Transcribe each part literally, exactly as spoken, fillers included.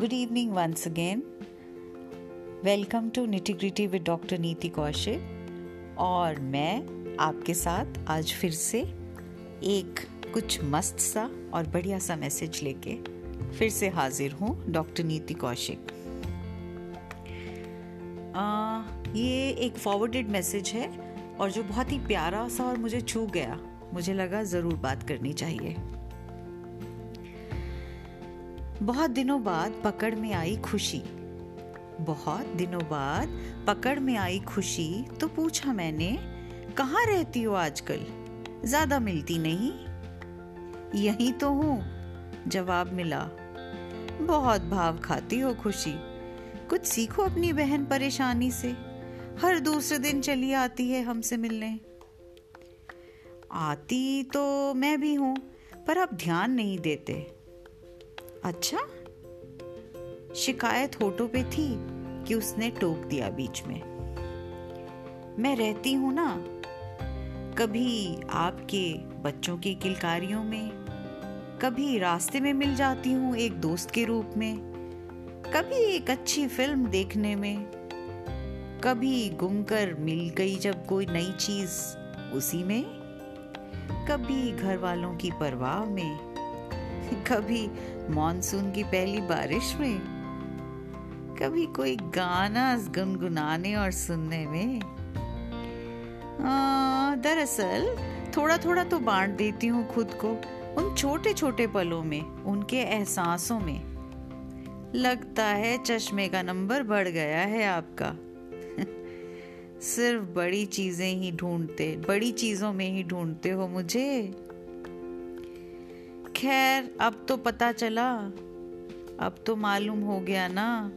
Good evening once again. Welcome to nitty gritty with doctor Niti Kaushik. और मैं आपके साथ आज फिर से एक कुछ मस्त सा और बढ़िया सा मैसेज लेके फिर से हाजिर हूँ डॉक्टर नीति कौशिक. आ, ये एक फॉरवर्डेड मैसेज है और जो बहुत ही प्यारा सा और मुझे छू गया. मुझे लगा ज़रूर बात करनी चाहिए. बहुत दिनों बाद पकड़ में आई खुशी, बहुत दिनों बाद पकड़ में आई खुशी, तो पूछा मैंने कहाँ रहती हो आजकल, ज़्यादा मिलती नहीं. यहीं तो हूँ, जवाब मिला. बहुत भाव खाती हो खुशी, कुछ सीखो अपनी बहन परेशानी से, हर दूसरे दिन चली आती है हमसे मिलने. आती तो मैं भी हूँ पर आप ध्यान नहीं देते. अच्छा, शिकायत होठों पे थी कि उसने टोक दिया बीच में. मैं रहती हूं ना, कभी आपके बच्चों की किलकारियों में, कभी रास्ते में मिल जाती हूं एक दोस्त के रूप में, कभी एक अच्छी फिल्म देखने में, कभी घूमकर मिल गई जब कोई नई चीज उसी में, कभी घर वालों की परवाह में, कभी मॉनसून की पहली बारिश में, कभी कोई गाना गुनगुनाने और सुनने में. दरअसल थोड़ा थोड़ा तो बांट देती हूँ खुद को उन छोटे छोटे पलों में, उनके एहसासों में. लगता है चश्मे का नंबर बढ़ गया है आपका. सिर्फ बड़ी चीजें ही ढूंढते बड़ी चीजों में ही ढूंढते हो मुझे. खैर, अब तो पता चला, अब तो मालूम हो गया ना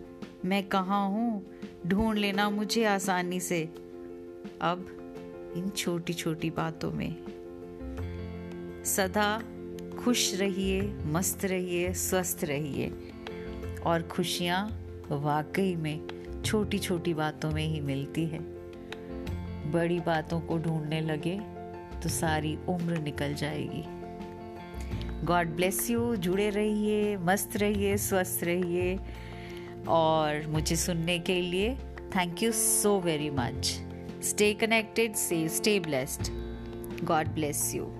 मैं कहाँ हूँ. ढूंढ लेना मुझे आसानी से अब इन छोटी छोटी बातों में. सदा खुश रहिए, मस्त रहिए, स्वस्थ रहिए. और खुशियाँ वाकई में छोटी छोटी बातों में ही मिलती है. बड़ी बातों को ढूंढने लगे तो सारी उम्र निकल जाएगी. God bless you. जुड़े रहिए, मस्त रहिए, स्वस्थ रहिए. और मुझे सुनने के लिए thank you so very much. Stay connected, stay blessed. God bless you.